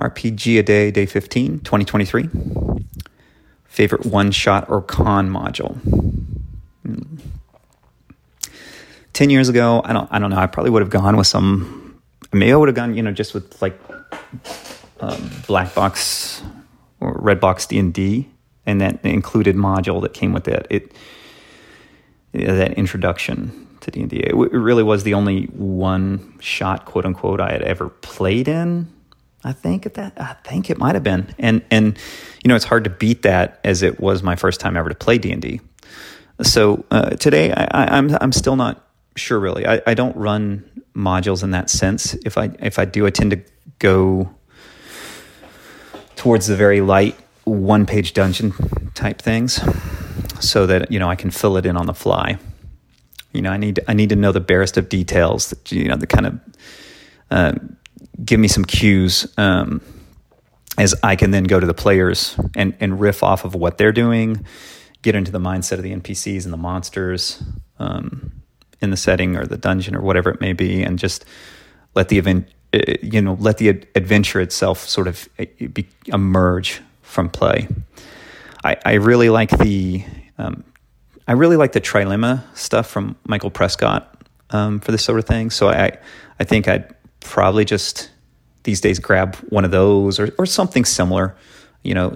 RPG a Day, Day 15, 2023. Favorite one-shot or con module. 10 years ago, I don't know. I probably would have gone with some. Maybe I would have gone, just with like black box or red box D&D, and that included module that came with it. That introduction to D&D. It really was the only one-shot, quote unquote, I had ever played in. I think it might have been, and it's hard to beat that, as it was my first time ever to play D&D. So today, I'm still not sure really. I don't run modules in that sense. If I do, I tend to go towards the very light one-page dungeon type things, so that I can fill it in on the fly. I need to know the barest of details. That, the kind of give me some cues as I can then go to the players and riff off of what they're doing, get into the mindset of the NPCs and the monsters in the setting or the dungeon or whatever it may be, and just let the event, let the adventure itself sort of emerge from play. I really like the trilemma stuff from Michael Prescott for this sort of thing. So I think I'd probably just these days grab one of those or something similar,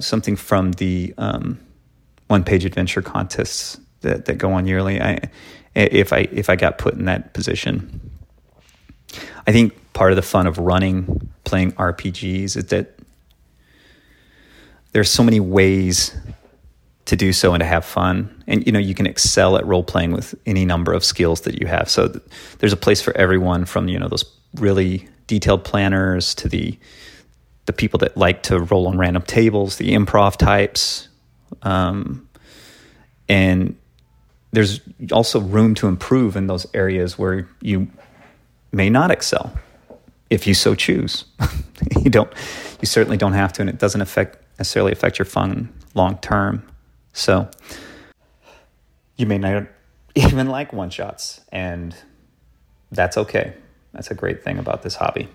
something from the one-page adventure contests that go on yearly. If I got put in that position, I think part of the fun of playing RPGs is that there's so many ways to do so and to have fun, and you can excel at role playing with any number of skills that you have. So there's a place for everyone, from those really detailed planners to the people that like to roll on random tables, the improv types, and there's also room to improve in those areas where you may not excel, if you so choose. You certainly don't have to, and it doesn't necessarily affect your fun long term. So you may not even like one shots, and that's okay. That's a great thing about this hobby.